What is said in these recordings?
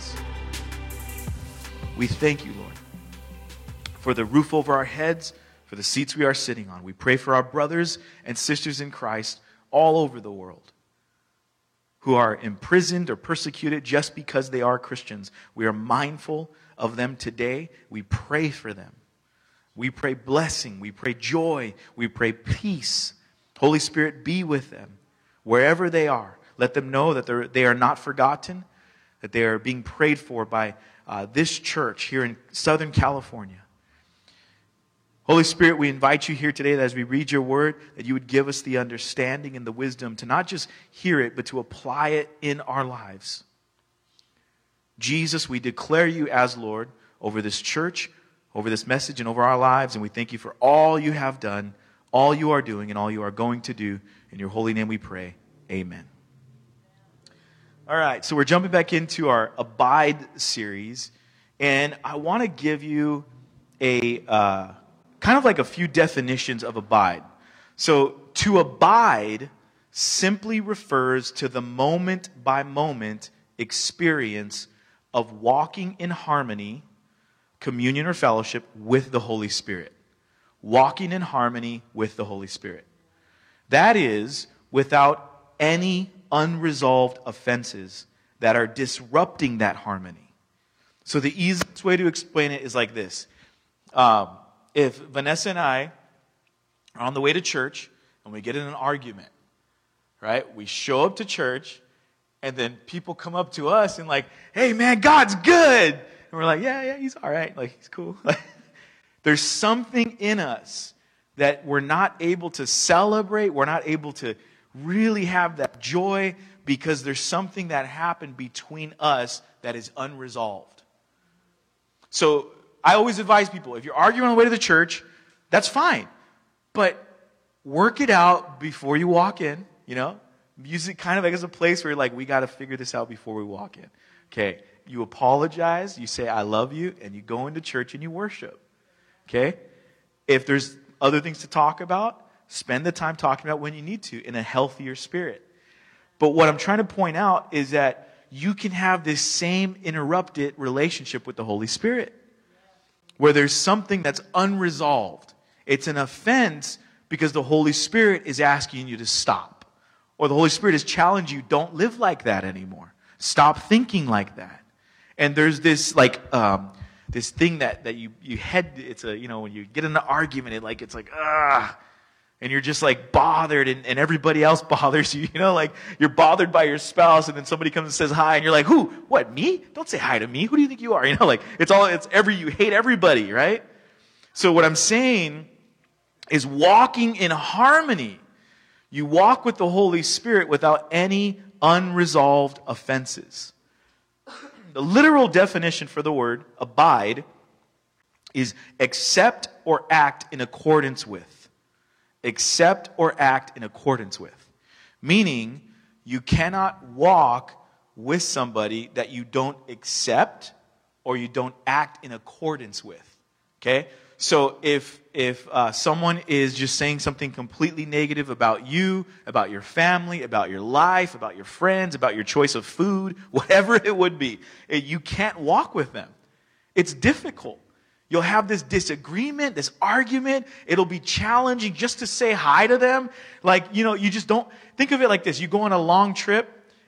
is. We thank you, Lord, for the roof over our heads, for the seats we are sitting on. We pray for our brothers and sisters in Christ all over the world who are imprisoned or persecuted just because they are Christians. We are mindful of them today. We pray for them. We pray blessing. We pray joy. We pray peace. Holy Spirit, be with them wherever they are. Let them know that they are not forgotten, that they are being prayed for by this church here in Southern California. Holy Spirit, we invite you here today that as we read your word, that you would give us the understanding and the wisdom to not just hear it, but to apply it in our lives. Jesus, we declare you as Lord over this church, over this message, and over our lives, and we thank you for all you have done, all you are doing, and all you are going to do. In your holy name we pray. Amen. All right, so we're jumping back into our Abide series, and I want to give you a kind of like a few definitions of abide. So to abide simply refers to the moment-by-moment experience of walking in harmony, communion or fellowship with the Holy Spirit. Walking in harmony with the Holy Spirit. That is, without any unresolved offenses that are disrupting that harmony. So the easiest way to explain it is like this. If Vanessa and I are on the way to church and we get in an argument, right? We show up to church and then people come up to us and like, hey man, God's good. And we're like, yeah, he's all right. Like, he's cool. There's something in us that we're not able to celebrate. We're not able to really have that joy because there's something that happened between us that is unresolved. So I always advise people, if you're arguing on the way to the church, that's fine. But work it out before you walk in, you know? Use it kind of like as a place where you're like, we got to figure this out before we walk in. Okay, you apologize, you say, I love you, and you go into church and you worship. Okay? If there's other things to talk about, spend the time talking about when you need to in a healthier spirit. But what I'm trying to point out is that you can have this same interrupted relationship with the Holy Spirit, where there's something that's unresolved. It's an offense because the Holy Spirit is asking you to stop. Or the Holy Spirit is challenging you, don't live like that anymore. Stop thinking like that. And there's this like this thing that you head, it's a, you know, when you get in an argument, it's like, ah, and you're just like bothered and everybody else bothers you, you know, like you're bothered by your spouse and then somebody comes and says hi and you're like, who? What, me? Don't say hi to me. Who do you think you are? You know, like you hate everybody, right? So what I'm saying is walking in harmony. You walk with the Holy Spirit without any unresolved offenses. The literal definition for the word abide is accept or act in accordance with. Accept or act in accordance with. Meaning, you cannot walk with somebody that you don't accept or you don't act in accordance with. Okay? So if someone is just saying something completely negative about you, about your family, about your life, about your friends, about your choice of food, whatever it would be, you can't walk with them. It's difficult. You'll have this disagreement, this argument. It'll be challenging just to say hi to them. Like, you know, you just don't. Think of it like this. You go on a long trip,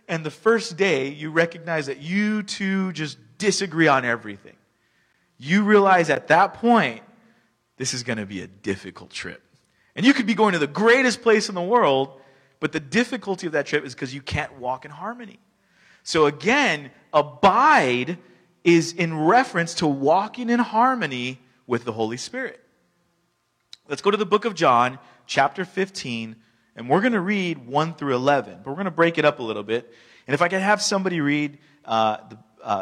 and the first day, you recognize that you two just disagree on everything. You realize at that point, this is going to be a difficult trip. And you could be going to the greatest place in the world, but the difficulty of that trip is because you can't walk in harmony. So again, abide is in reference to walking in harmony with the Holy Spirit. Let's go to the book of John, chapter 15, and we're going to read 1 through 11, but we're going to break it up a little bit. And if I could have somebody read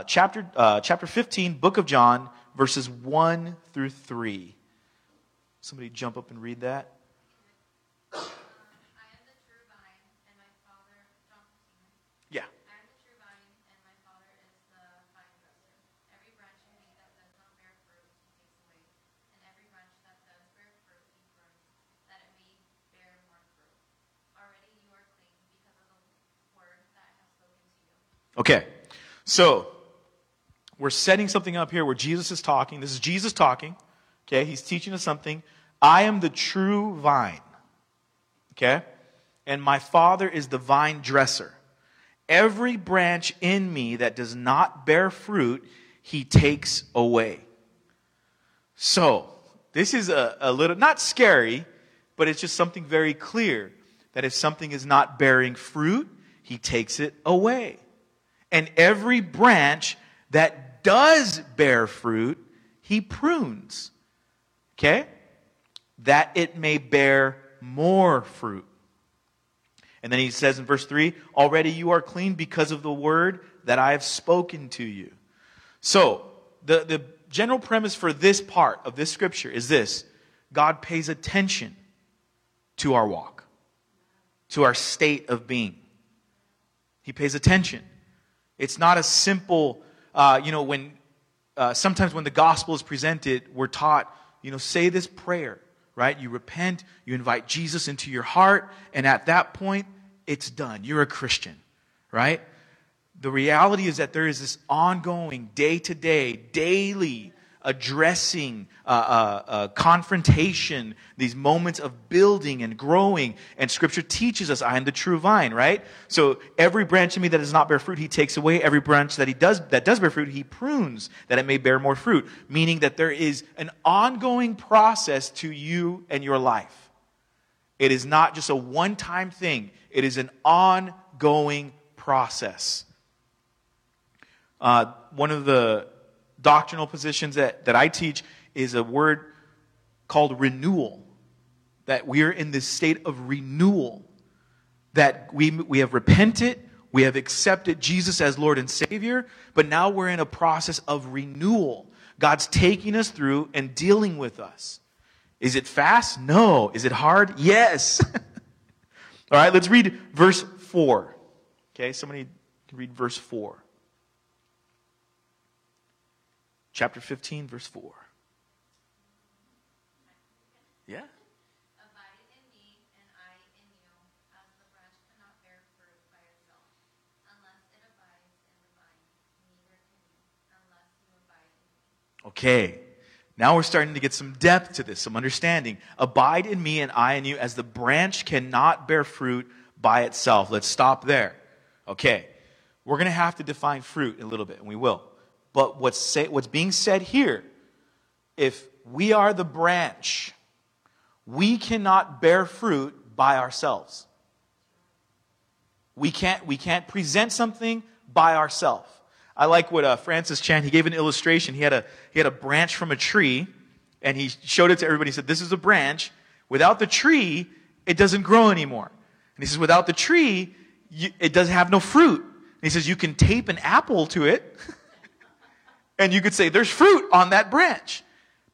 chapter 15, book of John, verses 1 through 3. Somebody jump up and read that. Okay, so We're setting something up here where Jesus is talking. This is Jesus talking. Okay, he's teaching us something. I am the true vine. Okay? And my Father is the vine dresser. Every branch in me that does not bear fruit, he takes away. So, this is a little, not scary, but it's just something very clear. That if something is not bearing fruit, he takes it away. And every branch that does bear fruit, he prunes. Okay? That it may bear more fruit. And then he says in verse 3, already you are clean because of the word that I have spoken to you. So, the general premise for this part of this scripture is this. God pays attention to our walk, to our state of being. He pays attention. It's not a simple, sometimes when the gospel is presented, we're taught, say this prayer, right? You repent, you invite Jesus into your heart, and at that point, it's done. You're a Christian, right? The reality is that there is this ongoing, day-to-day, daily addressing, confrontation, these moments of building and growing. And Scripture teaches us, I am the true vine, right? So every branch in me that does not bear fruit, he takes away. Every branch that does bear fruit, he prunes, that it may bear more fruit. Meaning that there is an ongoing process to you and your life. It is not just a one-time thing. It is an ongoing process. One of the doctrinal positions that I teach is a word called renewal. That we're in this state of renewal. That we have repented, we have accepted Jesus as Lord and Savior, but now we're in a process of renewal. God's taking us through and dealing with us. Is it fast? No. Is it hard? Yes. All right, let's read verse 4. Okay, somebody can read verse 4. Chapter 15, verse 4. Yeah? Abide in me, and I in you, as the branch cannot bear fruit by itself, unless it abides in the vine. Neither can you, unless you abide in me. Okay. Now we're starting to get some depth to this, some understanding. Abide in me, and I in you, as the branch cannot bear fruit by itself. Let's stop there. Okay. We're going to have to define fruit a little bit, and we will. But what's being said here, if we are the branch, we cannot bear fruit by ourselves. We can't present something by ourselves. I like what Francis Chan, he gave an illustration. He had a branch from a tree, and he showed it to everybody. He said, this is a branch. Without the tree, it doesn't grow anymore. And he says, without the tree, it doesn't have no fruit. And he says, you can tape an apple to it. And you could say, there's fruit on that branch.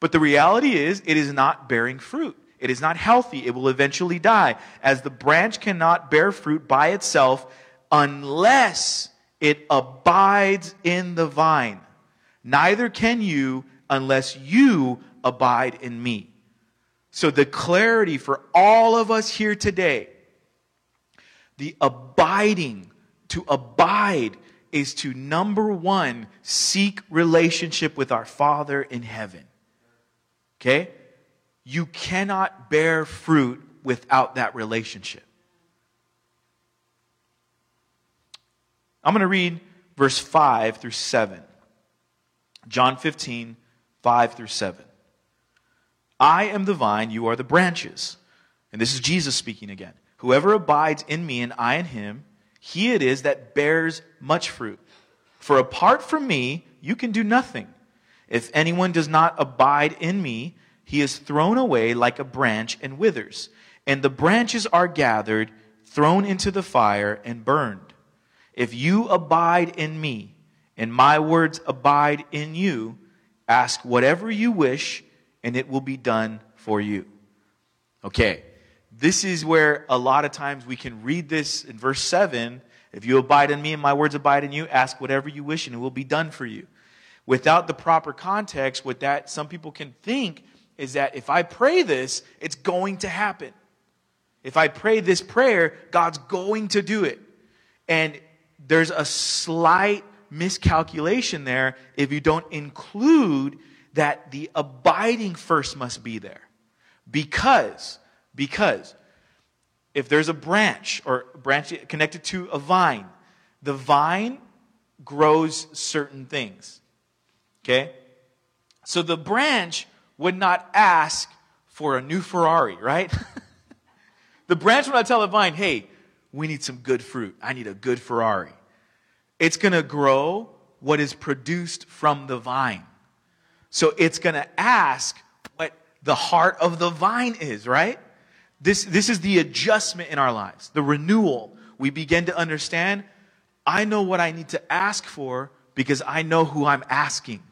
But the reality is, it is not bearing fruit. It is not healthy. It will eventually die. As the branch cannot bear fruit by itself unless it abides in the vine. Neither can you unless you abide in me. So the clarity for all of us here today, the abiding, to abide is to, number one, seek relationship with our Father in heaven. Okay? You cannot bear fruit without that relationship. I'm going to read verse 5 through 7. John 15, 5 through 7. I am the vine, you are the branches. And this is Jesus speaking again. Whoever abides in me and I in him, he it is that bears much fruit. For apart from me, you can do nothing. If anyone does not abide in me, he is thrown away like a branch and withers. And the branches are gathered, thrown into the fire, and burned. If you abide in me, and my words abide in you, ask whatever you wish, and it will be done for you. Okay. This is where a lot of times we can read this in verse 7. If you abide in me and my words abide in you, ask whatever you wish and it will be done for you. Without the proper context, what that some people can think is that if I pray this, it's going to happen. If I pray this prayer, God's going to do it. And there's a slight miscalculation there if you don't include that the abiding first must be there. Because if there's a branch or branch connected to a vine, the vine grows certain things. Okay? So the branch would not ask for a new Ferrari, right? The branch would not tell the vine, hey, we need some good fruit. I need a good Ferrari. It's going to grow what is produced from the vine. So it's going to ask what the heart of the vine is, right? This is the adjustment in our lives, the renewal. We begin to understand, I know what I need to ask for because I know who I'm asking.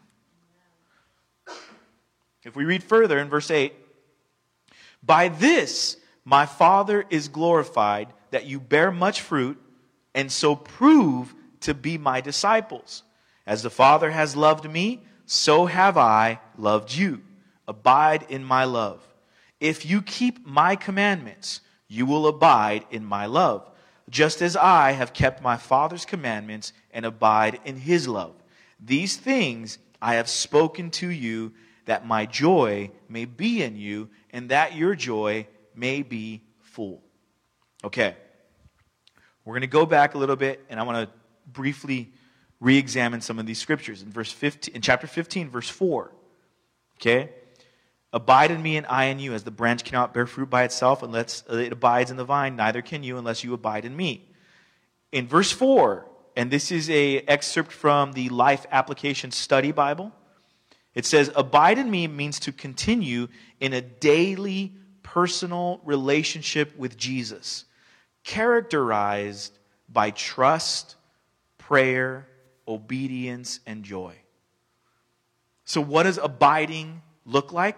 If we read further in verse 8, by this my Father is glorified, that you bear much fruit, and so prove to be my disciples. As the Father has loved me, so have I loved you. Abide in my love. If you keep my commandments, you will abide in my love, just as I have kept my Father's commandments and abide in his love. These things I have spoken to you, that my joy may be in you, and that your joy may be full. Okay. We're going to go back a little bit, and I want to briefly re-examine some of these scriptures. In verse 15, in chapter 15, verse 4. Okay? Abide in me and I in you, as the branch cannot bear fruit by itself unless it abides in the vine, neither can you unless you abide in me. In verse 4, and this is an excerpt from the Life Application Study Bible, it says, abide in me means to continue in a daily personal relationship with Jesus, characterized by trust, prayer, obedience, and joy. So what does abiding look like?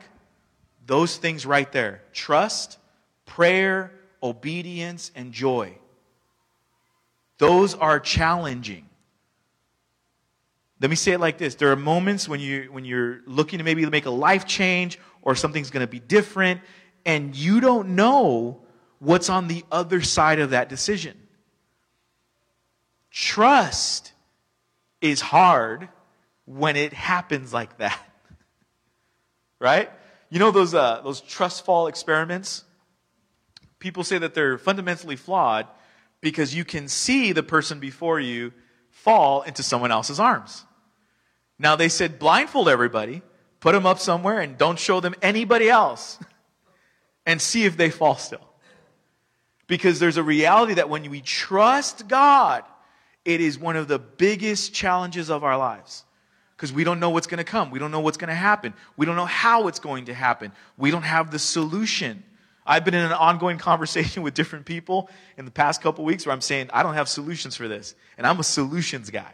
Those things right there. Trust, prayer, obedience, and joy. Those are challenging. Let me say it like this. There are moments when you're looking to maybe make a life change or something's going to be different, and you don't know what's on the other side of that decision. Trust is hard when it happens like that. Right? You know those trust fall experiments? People say that they're fundamentally flawed because you can see the person before you fall into someone else's arms. Now they said blindfold everybody, put them up somewhere, and don't show them anybody else, and see if they fall still. Because there's a reality that when we trust God, it is one of the biggest challenges of our lives. Because we don't know what's going to come. We don't know what's going to happen. We don't know how it's going to happen. We don't have the solution. I've been in an ongoing conversation with different people in the past couple weeks where I'm saying, I don't have solutions for this. And I'm a solutions guy.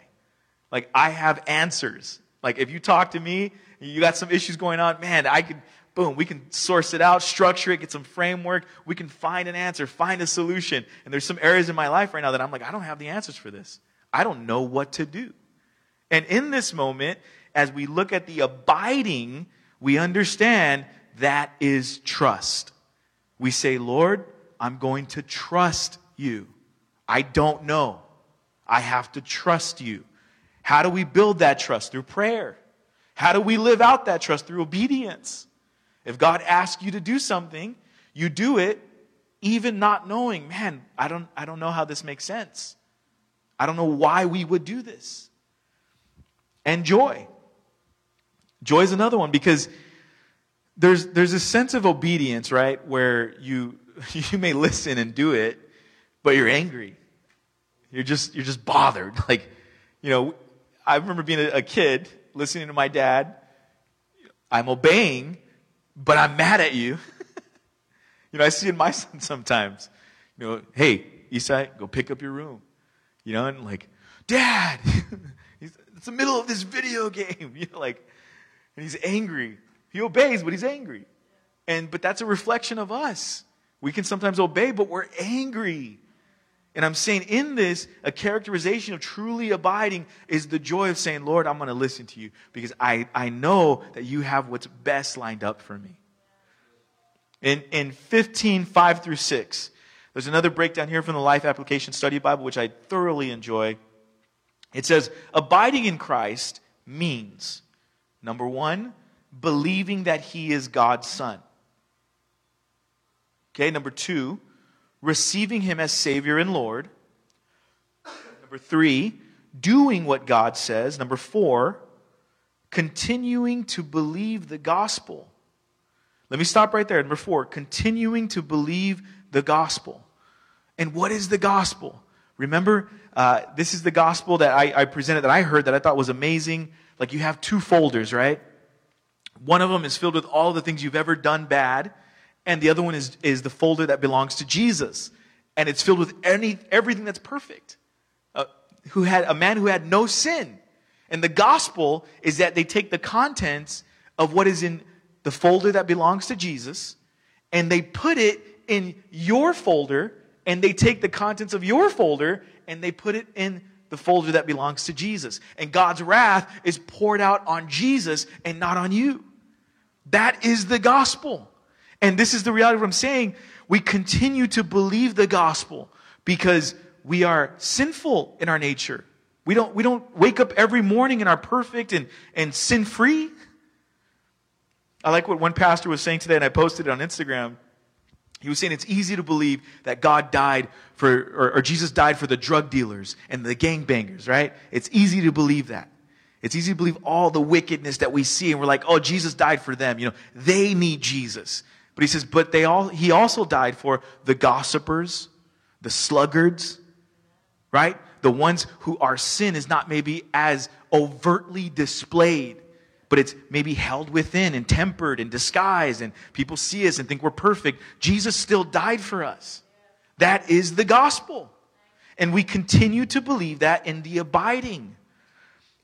Like, I have answers. Like, if you talk to me, you got some issues going on, man, I could, boom, we can source it out, structure it, get some framework. We can find an answer, find a solution. And there's some areas in my life right now that I'm like, I don't have the answers for this. I don't know what to do. And in this moment, as we look at the abiding, we understand that is trust. We say, Lord, I'm going to trust you. I don't know. I have to trust you. How do we build that trust? Through prayer. How do we live out that trust? Through obedience. If God asks you to do something, you do it, even not knowing, man, I don't know how this makes sense. I don't know why we would do this. And joy. Joy is another one, because there's a sense of obedience, right, where you may listen and do it, but you're angry. You're just bothered. Like, you know, I remember being a kid listening to my dad. I'm obeying, but I'm mad at you. You know, I see in my son sometimes. You know, hey, Isai, go pick up your room. You know, and like, Dad. It's the middle of this video game, you know, like, and he's angry. He obeys, but he's angry. But that's a reflection of us. We can sometimes obey, but we're angry. And I'm saying in this, a characterization of truly abiding is the joy of saying, Lord, I'm going to listen to you because I know that you have what's best lined up for me. In 15:5-6, there's another breakdown here from the Life Application Study Bible, which I thoroughly enjoy. It says, abiding in Christ means, number one, believing that he is God's son. Okay, number two, receiving him as Savior and Lord. Number three, doing what God says. Number four, continuing to believe the gospel. Let me stop right there. Number four, continuing to believe the gospel. And what is the gospel? Remember, this is the gospel that I presented, that I heard, that I thought was amazing. Like, you have two folders, right? One of them is filled with all the things you've ever done bad. And the other one is the folder that belongs to Jesus. And it's filled with everything that's perfect. A man who had no sin. And the gospel is that they take the contents of what is in the folder that belongs to Jesus, and they put it in your folder, and they take the contents of your folder, and they put it in the folder that belongs to Jesus. And God's wrath is poured out on Jesus and not on you. That is the gospel. And this is the reality of what I'm saying. We continue to believe the gospel because we are sinful in our nature. We don't wake up every morning and are perfect and sin-free. I like what one pastor was saying today, and I posted it on Instagram. He was saying it's easy to believe that God died for, or Jesus died for the drug dealers and the gangbangers, right? It's easy to believe that. It's easy to believe all the wickedness that we see, and we're like, oh, Jesus died for them. You know, they need Jesus. But he says, but he also died for the gossipers, the sluggards, right? The ones who our sin is not maybe as overtly displayed, but it's maybe held within and tempered and disguised, and people see us and think we're perfect. Jesus still died for us. That is the gospel. And we continue to believe that in the abiding.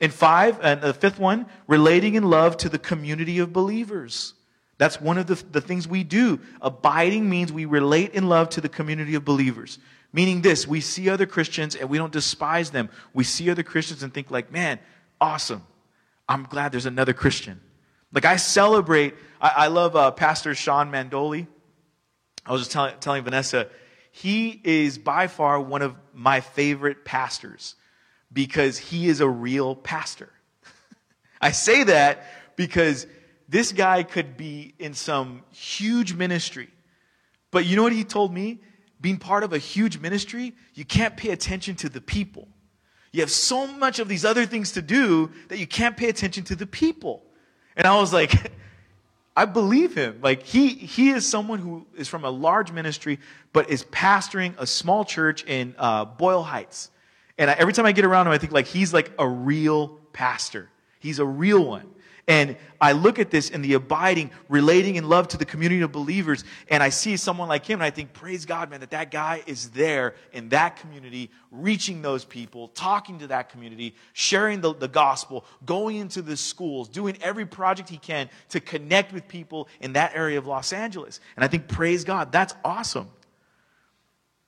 And the fifth one, relating in love to the community of believers. That's one of the things we do. Abiding means we relate in love to the community of believers. Meaning this, we see other Christians and we don't despise them. We see other Christians and think like, man, awesome. I'm glad there's another Christian. Like, I celebrate. I love Pastor Sean Mandoli. I was just telling Vanessa, he is by far one of my favorite pastors because he is a real pastor. I say that because this guy could be in some huge ministry. But you know what he told me? Being part of a huge ministry, you can't pay attention to the people. You have so much of these other things to do that you can't pay attention to the people. And I was like, I believe him. Like, he is someone who is from a large ministry, but is pastoring a small church in Boyle Heights. And every time I get around him, I think like he's like a real pastor. He's a real one. And I look at this in the abiding, relating in love to the community of believers, and I see someone like him, and I think, praise God, man, that guy is there in that community, reaching those people, talking to that community, sharing the gospel, going into the schools, doing every project he can to connect with people in that area of Los Angeles. And I think, praise God, that's awesome.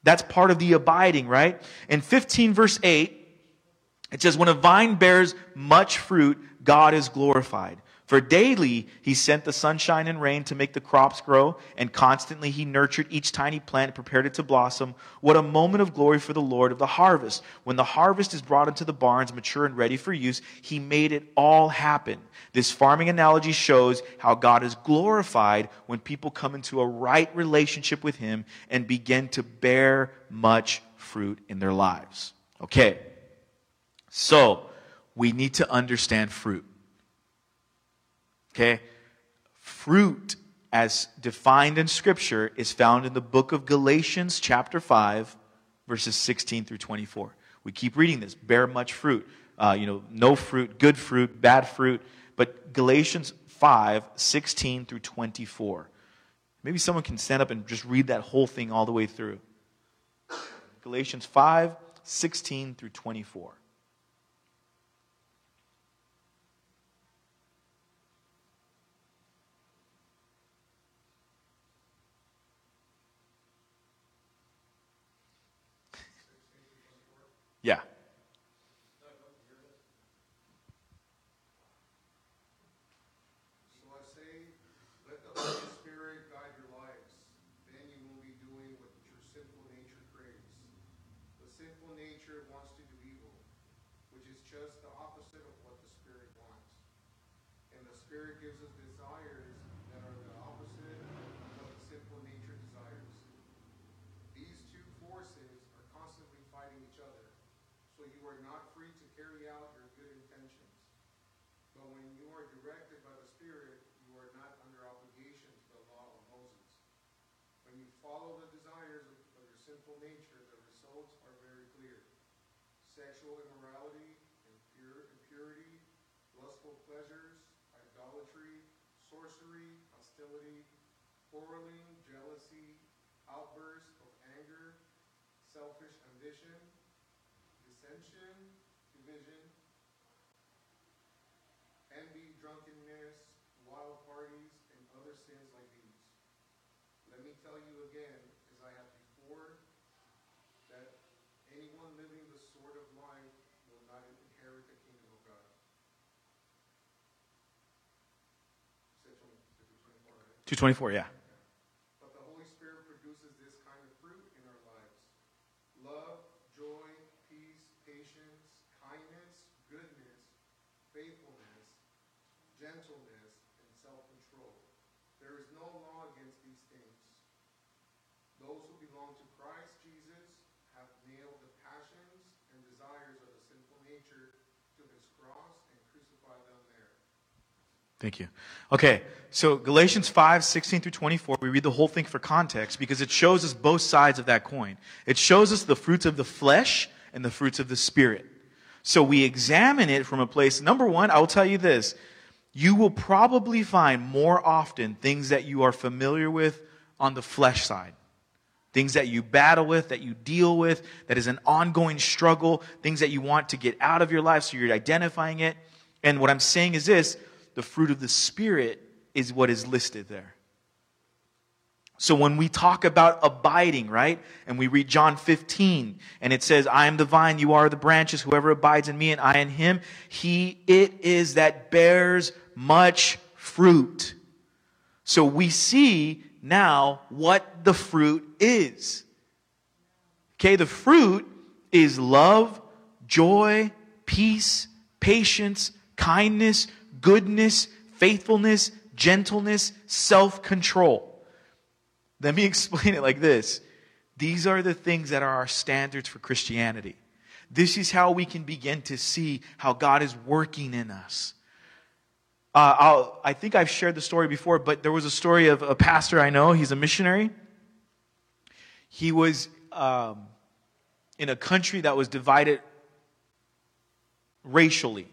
That's part of the abiding, right? In 15 verse 8, it says, when a vine bears much fruit, God is glorified. For daily he sent the sunshine and rain to make the crops grow, and constantly he nurtured each tiny plant and prepared it to blossom. What a moment of glory for the Lord of the harvest. When the harvest is brought into the barns, mature and ready for use, he made it all happen. This farming analogy shows how God is glorified when people come into a right relationship with him and begin to bear much fruit in their lives. Okay. So, we need to understand fruit. Okay? Fruit, as defined in Scripture, is found in the book of Galatians chapter 5, verses 16 through 24. We keep reading this. Bear much fruit. No fruit, good fruit, bad fruit. But Galatians 5, 16 through 24. Maybe someone can stand up and just read that whole thing all the way through. Galatians 5, 16 through 24. Yeah. So I say, let the Holy Spirit guide your lives. Then you will be doing what your sinful nature craves. The sinful nature wants to do evil, which is is just the opposite of what the Spirit wants. And the Spirit gives us desires that are the opposite of what the sinful nature desires. These two forces are constantly fighting each other, so you are not free to carry out your good intentions. But when you are directed by the Spirit, you are not under obligation to the law of Moses. When you follow the desires of your sinful nature, the results are very clear. Sexual immorality, impurity, lustful pleasures, idolatry, sorcery, hostility, quarreling, jealousy, outbursts of anger, selfish ambition, dissension, division, envy, drunkenness, wild parties, and other sins like these. Let me tell you again, as I have before, that anyone living this sort of life will not inherit the kingdom of God. 224, yeah. But the Holy Spirit produces this kind of fruit in our lives: love, joy, peace, patience, kindness, goodness, faithfulness, gentleness, and self-control. There is no law against these things. Those who belong to Christ Jesus have nailed the passions and desires of the sinful nature to his cross and crucified them there. Thank you. Okay, so Galatians 5:16-24, we read the whole thing for context because it shows us both sides of that coin. It shows us the fruits of the flesh and the fruits of the Spirit. So we examine it from a place. Number one, I will tell you this. You will probably find more often things that you are familiar with on the flesh side. Things that you battle with, that you deal with, that is an ongoing struggle, things that you want to get out of your life, so you're identifying it. And what I'm saying is this: the fruit of the Spirit is what is listed there. So when we talk about abiding, right? And we read John 15, and it says, "I am the vine, you are the branches, whoever abides in me and I in him, it is that bears much fruit." So we see now what the fruit is. Okay, the fruit is love, joy, peace, patience, kindness, goodness, faithfulness, gentleness, self-control. Let me explain it like this. These are the things that are our standards for Christianity. This is how we can begin to see how God is working in us. I think I've shared the story before, but there was a story of a pastor I know. He's a missionary. He was in a country that was divided racially.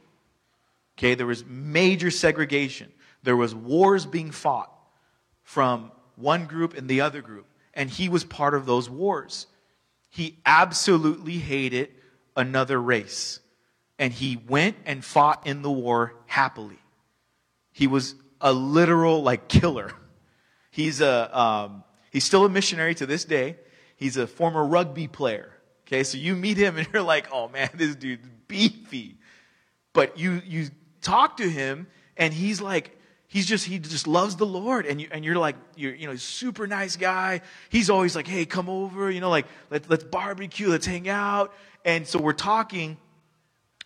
Okay, there was major segregation. There was wars being fought from one group and the other group. And he was part of those wars. He absolutely hated another race. And he went and fought in the war happily. He was a literal, killer. He's he's still a missionary to this day. He's a former rugby player. Okay, so you meet him and you're like, oh man, this dude's beefy. But you talk to him, and he's like, he just loves the Lord, and you're super nice guy. He's always like, hey, come over, let's barbecue, let's hang out. And so we're talking.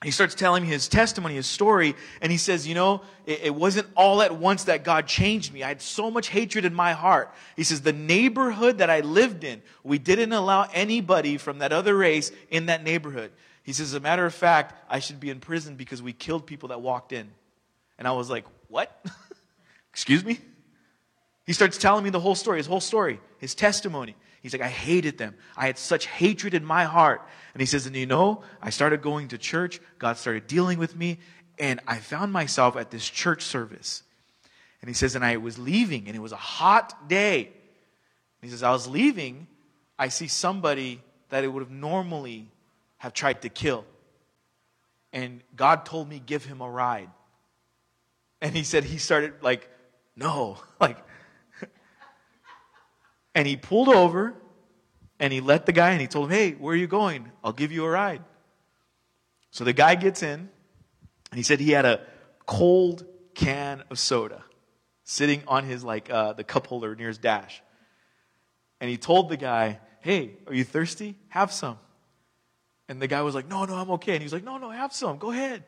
He starts telling me his testimony, his story, and he says, it wasn't all at once that God changed me. I had so much hatred in my heart. He says, the neighborhood that I lived in, we didn't allow anybody from that other race in that neighborhood. He says, as a matter of fact, I should be in prison because we killed people that walked in. And I was like, what? Excuse me? He starts telling me the whole story, his testimony. He's like, I hated them. I had such hatred in my heart. And he says, I started going to church. God started dealing with me. And I found myself at this church service. And he says, and I was leaving. And it was a hot day. And he says, I was leaving. I see somebody that it would have normally have tried to kill. And God told me, give him a ride. And he said, he started and he pulled over, and he let the guy in. He told him, hey, where are you going? I'll give you a ride. So the guy gets in, and he said he had a cold can of soda sitting on his, the cup holder near his dash. And he told the guy, hey, are you thirsty? Have some. And the guy was like, no, I'm okay. And he's like, no, have some. Go ahead.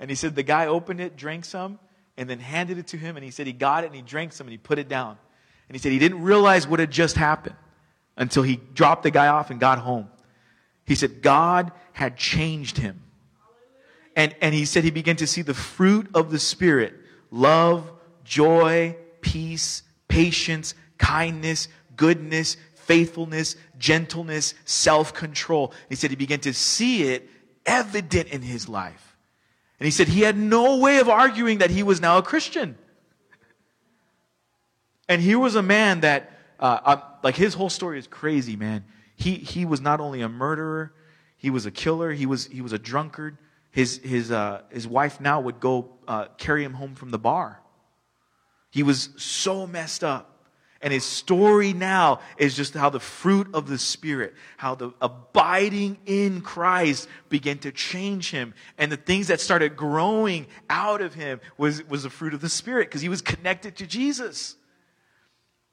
And he said the guy opened it, drank some, and then handed it to him. And he said he got it and he drank some and he put it down. And he said he didn't realize what had just happened until he dropped the guy off and got home. He said God had changed him. And he said he began to see the fruit of the Spirit: love, joy, peace, patience, kindness, goodness, faithfulness, gentleness, self-control. He said he began to see it evident in his life. And he said he had no way of arguing that he was now a Christian. And here was a man that, his whole story is crazy, man. He was not only a murderer, he was a killer, he was a drunkard. His wife now would go carry him home from the bar. He was so messed up. And his story now is just how the fruit of the Spirit, how the abiding in Christ began to change him. And the things that started growing out of him was the fruit of the Spirit, because he was connected to Jesus.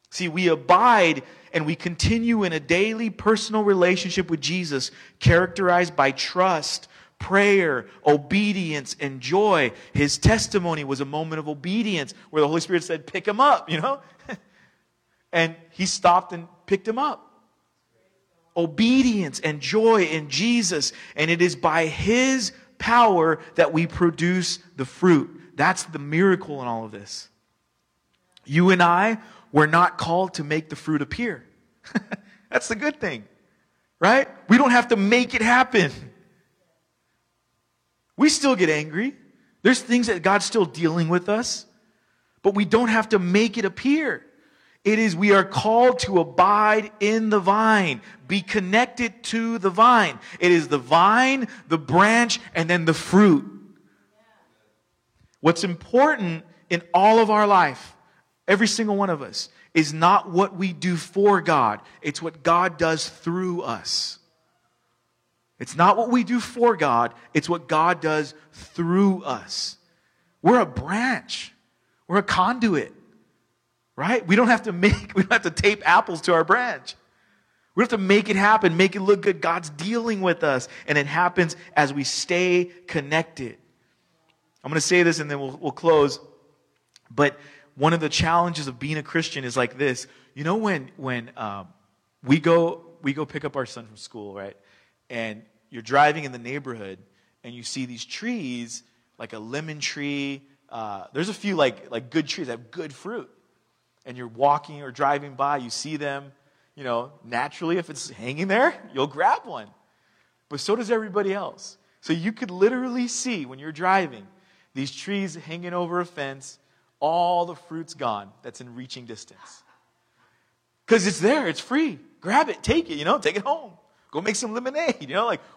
See, we abide and we continue in a daily personal relationship with Jesus, characterized by trust, prayer, obedience, and joy. His testimony was a moment of obedience where the Holy Spirit said, pick him up, And he stopped and picked him up. Obedience and joy in Jesus. And it is by his power that we produce the fruit. That's the miracle in all of this. You and I were not called to make the fruit appear. That's the good thing, right? We don't have to make it happen. We still get angry. There's things that God's still dealing with us, but we don't have to make it appear. It is we are called to abide in the vine, be connected to the vine. It is the vine, the branch, and then the fruit. What's important in all of our life, every single one of us, is not what we do for God. It's what God does through us. It's not what we do for God. It's what God does through us. We're a branch. We're a conduit. Right? We don't have to tape apples to our branch. We don't have to make it happen, make it look good. God's dealing with us, and it happens as we stay connected. I'm going to say this and then we'll close. But one of the challenges of being a Christian is like this. You know, when we go pick up our son from school, right? And you're driving in the neighborhood and you see these trees, like a lemon tree. There's a few like good trees that have good fruit. And you're walking or driving by, you see them, naturally, if it's hanging there, you'll grab one. But so does everybody else. So you could literally see, when you're driving, these trees hanging over a fence, all the fruit's gone that's in reaching distance. Because it's there, it's free. Grab it, take it, take it home. Go make some lemonade,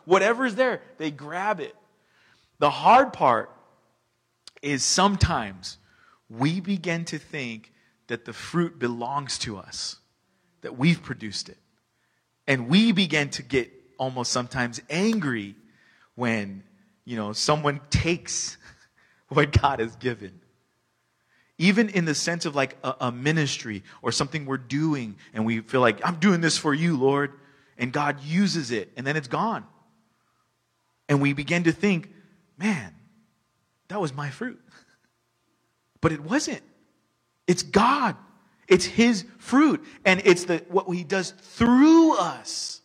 whatever's there, they grab it. The hard part is sometimes we begin to think that the fruit belongs to us, that we've produced it. And we begin to get almost sometimes angry when, someone takes what God has given. Even in the sense of like a ministry or something we're doing, and we feel like, I'm doing this for you, Lord, and God uses it, and then it's gone. And we begin to think, man, that was my fruit. But it wasn't. It's God. It's his fruit. And it's what he does through us.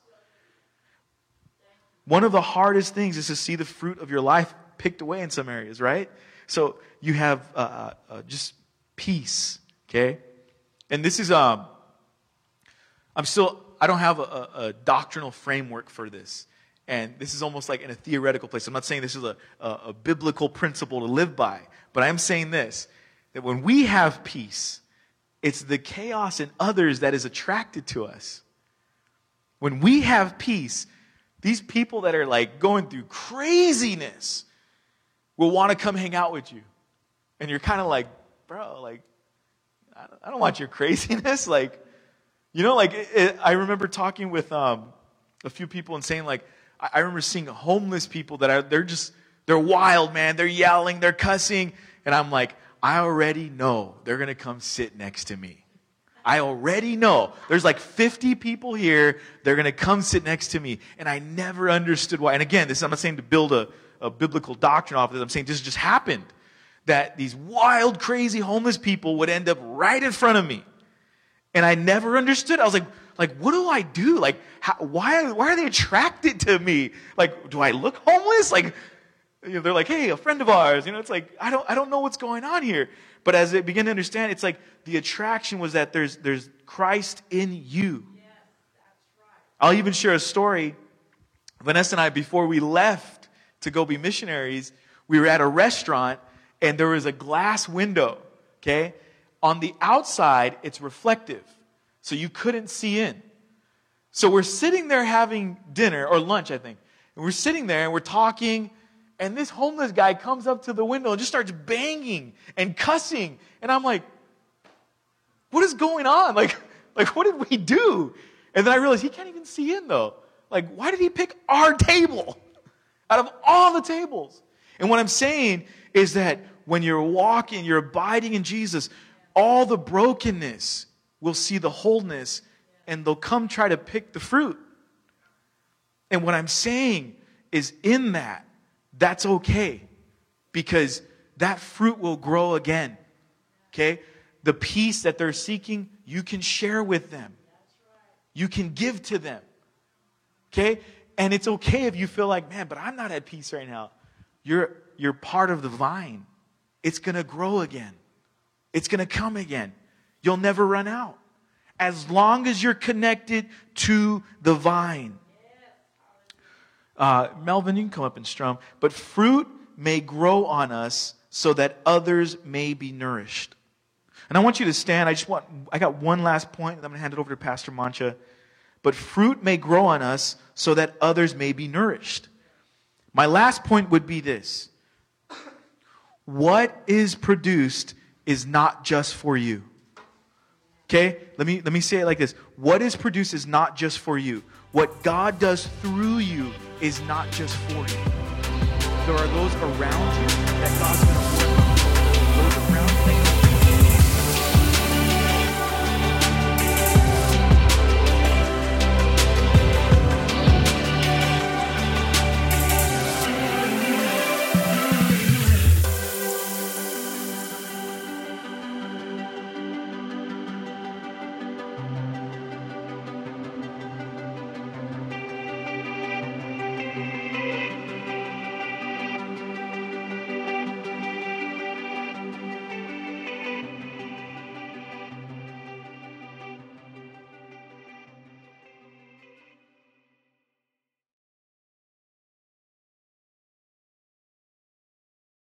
One of the hardest things is to see the fruit of your life picked away in some areas, right? So you have just peace, okay? And this is, I don't have a doctrinal framework for this. And this is almost like in a theoretical place. I'm not saying this is a biblical principle to live by, but I am saying this. That when we have peace, it's the chaos in others that is attracted to us. When we have peace, these people that are like going through craziness will want to come hang out with you. And you're kind of like, bro, like, I don't want your craziness. I remember talking with a few people and saying, like, I remember seeing homeless people that they're wild, man. They're yelling, they're cussing. And I'm like, I already know they're going to come sit next to me. I already know. There's like 50 people here. They're going to come sit next to me. And I never understood why. And again, I'm not saying to build a biblical doctrine off of this. I'm saying this just happened. That these wild, crazy homeless people would end up right in front of me. And I never understood. I was like, what do I do? Like, why are they attracted to me? Like, do I look homeless? Like, you know, they're like, hey, a friend of ours. You know, it's like, I don't know what's going on here. But as they begin to understand, it's like the attraction was that there's Christ in you. Yes, that's right. I'll even share a story. Vanessa and I, before we left to go be missionaries, we were at a restaurant and there was a glass window, okay? On the outside, it's reflective, so you couldn't see in. So we're sitting there having dinner, or lunch, I think. And we're sitting there and we're talking, and this homeless guy comes up to the window and just starts banging and cussing. And I'm like, what is going on? Like what did we do? And then I realized he can't even see in, though. Like, why did he pick our table out of all the tables? And what I'm saying is that when you're walking, you're abiding in Jesus, all the brokenness will see the wholeness, and they'll come try to pick the fruit. And what I'm saying is in that, that's okay, because that fruit will grow again, okay? The peace that they're seeking, you can share with them. You can give to them, okay? And it's okay if you feel like, man, but I'm not at peace right now. You're part of the vine. It's going to grow again. It's going to come again. You'll never run out. As long as you're connected to the vine. Melvin, you can come up and strum. But fruit may grow on us so that others may be nourished. And I want you to stand. I got one last point, and I'm going to hand it over to Pastor Menchaca. But fruit may grow on us so that others may be nourished. My last point would be this. What is produced is not just for you. Okay? Let me say it like this. What is produced is not just for you. What God does through you is not just for you. There are those around you that God's going to